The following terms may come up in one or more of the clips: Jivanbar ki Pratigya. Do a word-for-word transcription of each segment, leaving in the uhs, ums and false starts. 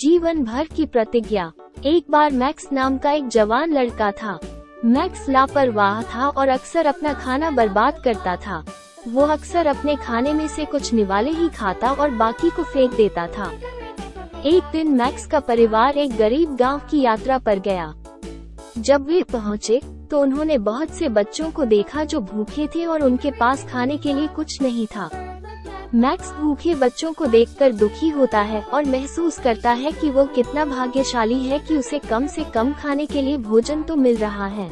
जीवन भर की प्रतिज्ञा। एक बार मैक्स नाम का एक जवान लड़का था। मैक्स लापरवाह था और अक्सर अपना खाना बर्बाद करता था। वो अक्सर अपने खाने में से कुछ निवाले ही खाता और बाकी को फेंक देता था। एक दिन मैक्स का परिवार एक गरीब गांव की यात्रा पर गया। जब वे पहुंचे तो उन्होंने बहुत से बच्चों को देखा जो भूखे थे और उनके पास खाने के लिए कुछ नहीं था। मैक्स भूखे बच्चों को देखकर दुखी होता है और महसूस करता है कि वो कितना भाग्यशाली है कि उसे कम से कम खाने के लिए भोजन तो मिल रहा है।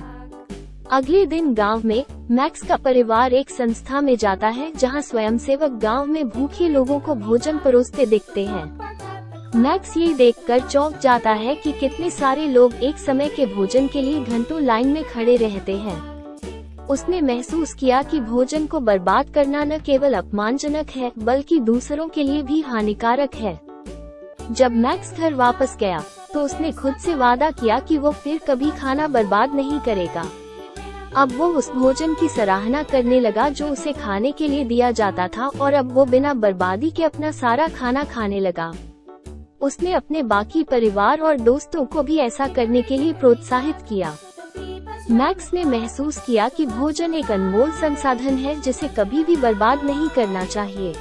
अगले दिन गांव में मैक्स का परिवार एक संस्था में जाता है जहां स्वयंसेवक गांव में भूखे लोगों को भोजन परोसते दिखते हैं। मैक्स ये देखकर चौंक जाता है कि कितने सारे लोग एक समय के भोजन के लिए घंटों लाइन में खड़े रहते हैं। उसने महसूस किया कि भोजन को बर्बाद करना न केवल अपमानजनक है बल्कि दूसरों के लिए भी हानिकारक है। जब मैक्स घर वापस गया तो उसने खुद से वादा किया कि वो फिर कभी खाना बर्बाद नहीं करेगा। अब वो उस भोजन की सराहना करने लगा जो उसे खाने के लिए दिया जाता था और अब वो बिना बर्बादी के अपना सारा खाना खाने लगा। उसने अपने बाकी परिवार और दोस्तों को भी ऐसा करने के लिए प्रोत्साहित किया। मैक्स ने महसूस किया कि भोजन एक अनमोल संसाधन है जिसे कभी भी बर्बाद नहीं करना चाहिए।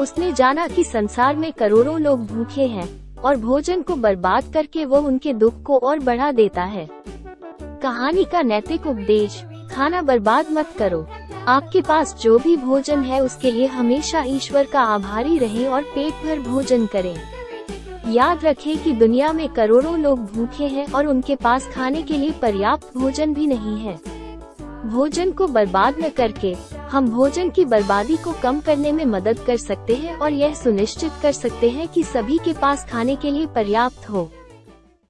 उसने जाना कि संसार में करोड़ों लोग भूखे हैं और भोजन को बर्बाद करके वो उनके दुख को और बढ़ा देता है। कहानी का नैतिक उपदेश, खाना बर्बाद मत करो। आपके पास जो भी भोजन है उसके लिए हमेशा ईश्वर का आभारी रहें और पेट भर भोजन करें। याद रखें कि दुनिया में करोड़ों लोग भूखे हैं और उनके पास खाने के लिए पर्याप्त भोजन भी नहीं है। भोजन को बर्बाद न करके हम भोजन की बर्बादी को कम करने में मदद कर सकते हैं और यह सुनिश्चित कर सकते हैं कि सभी के पास खाने के लिए पर्याप्त हो।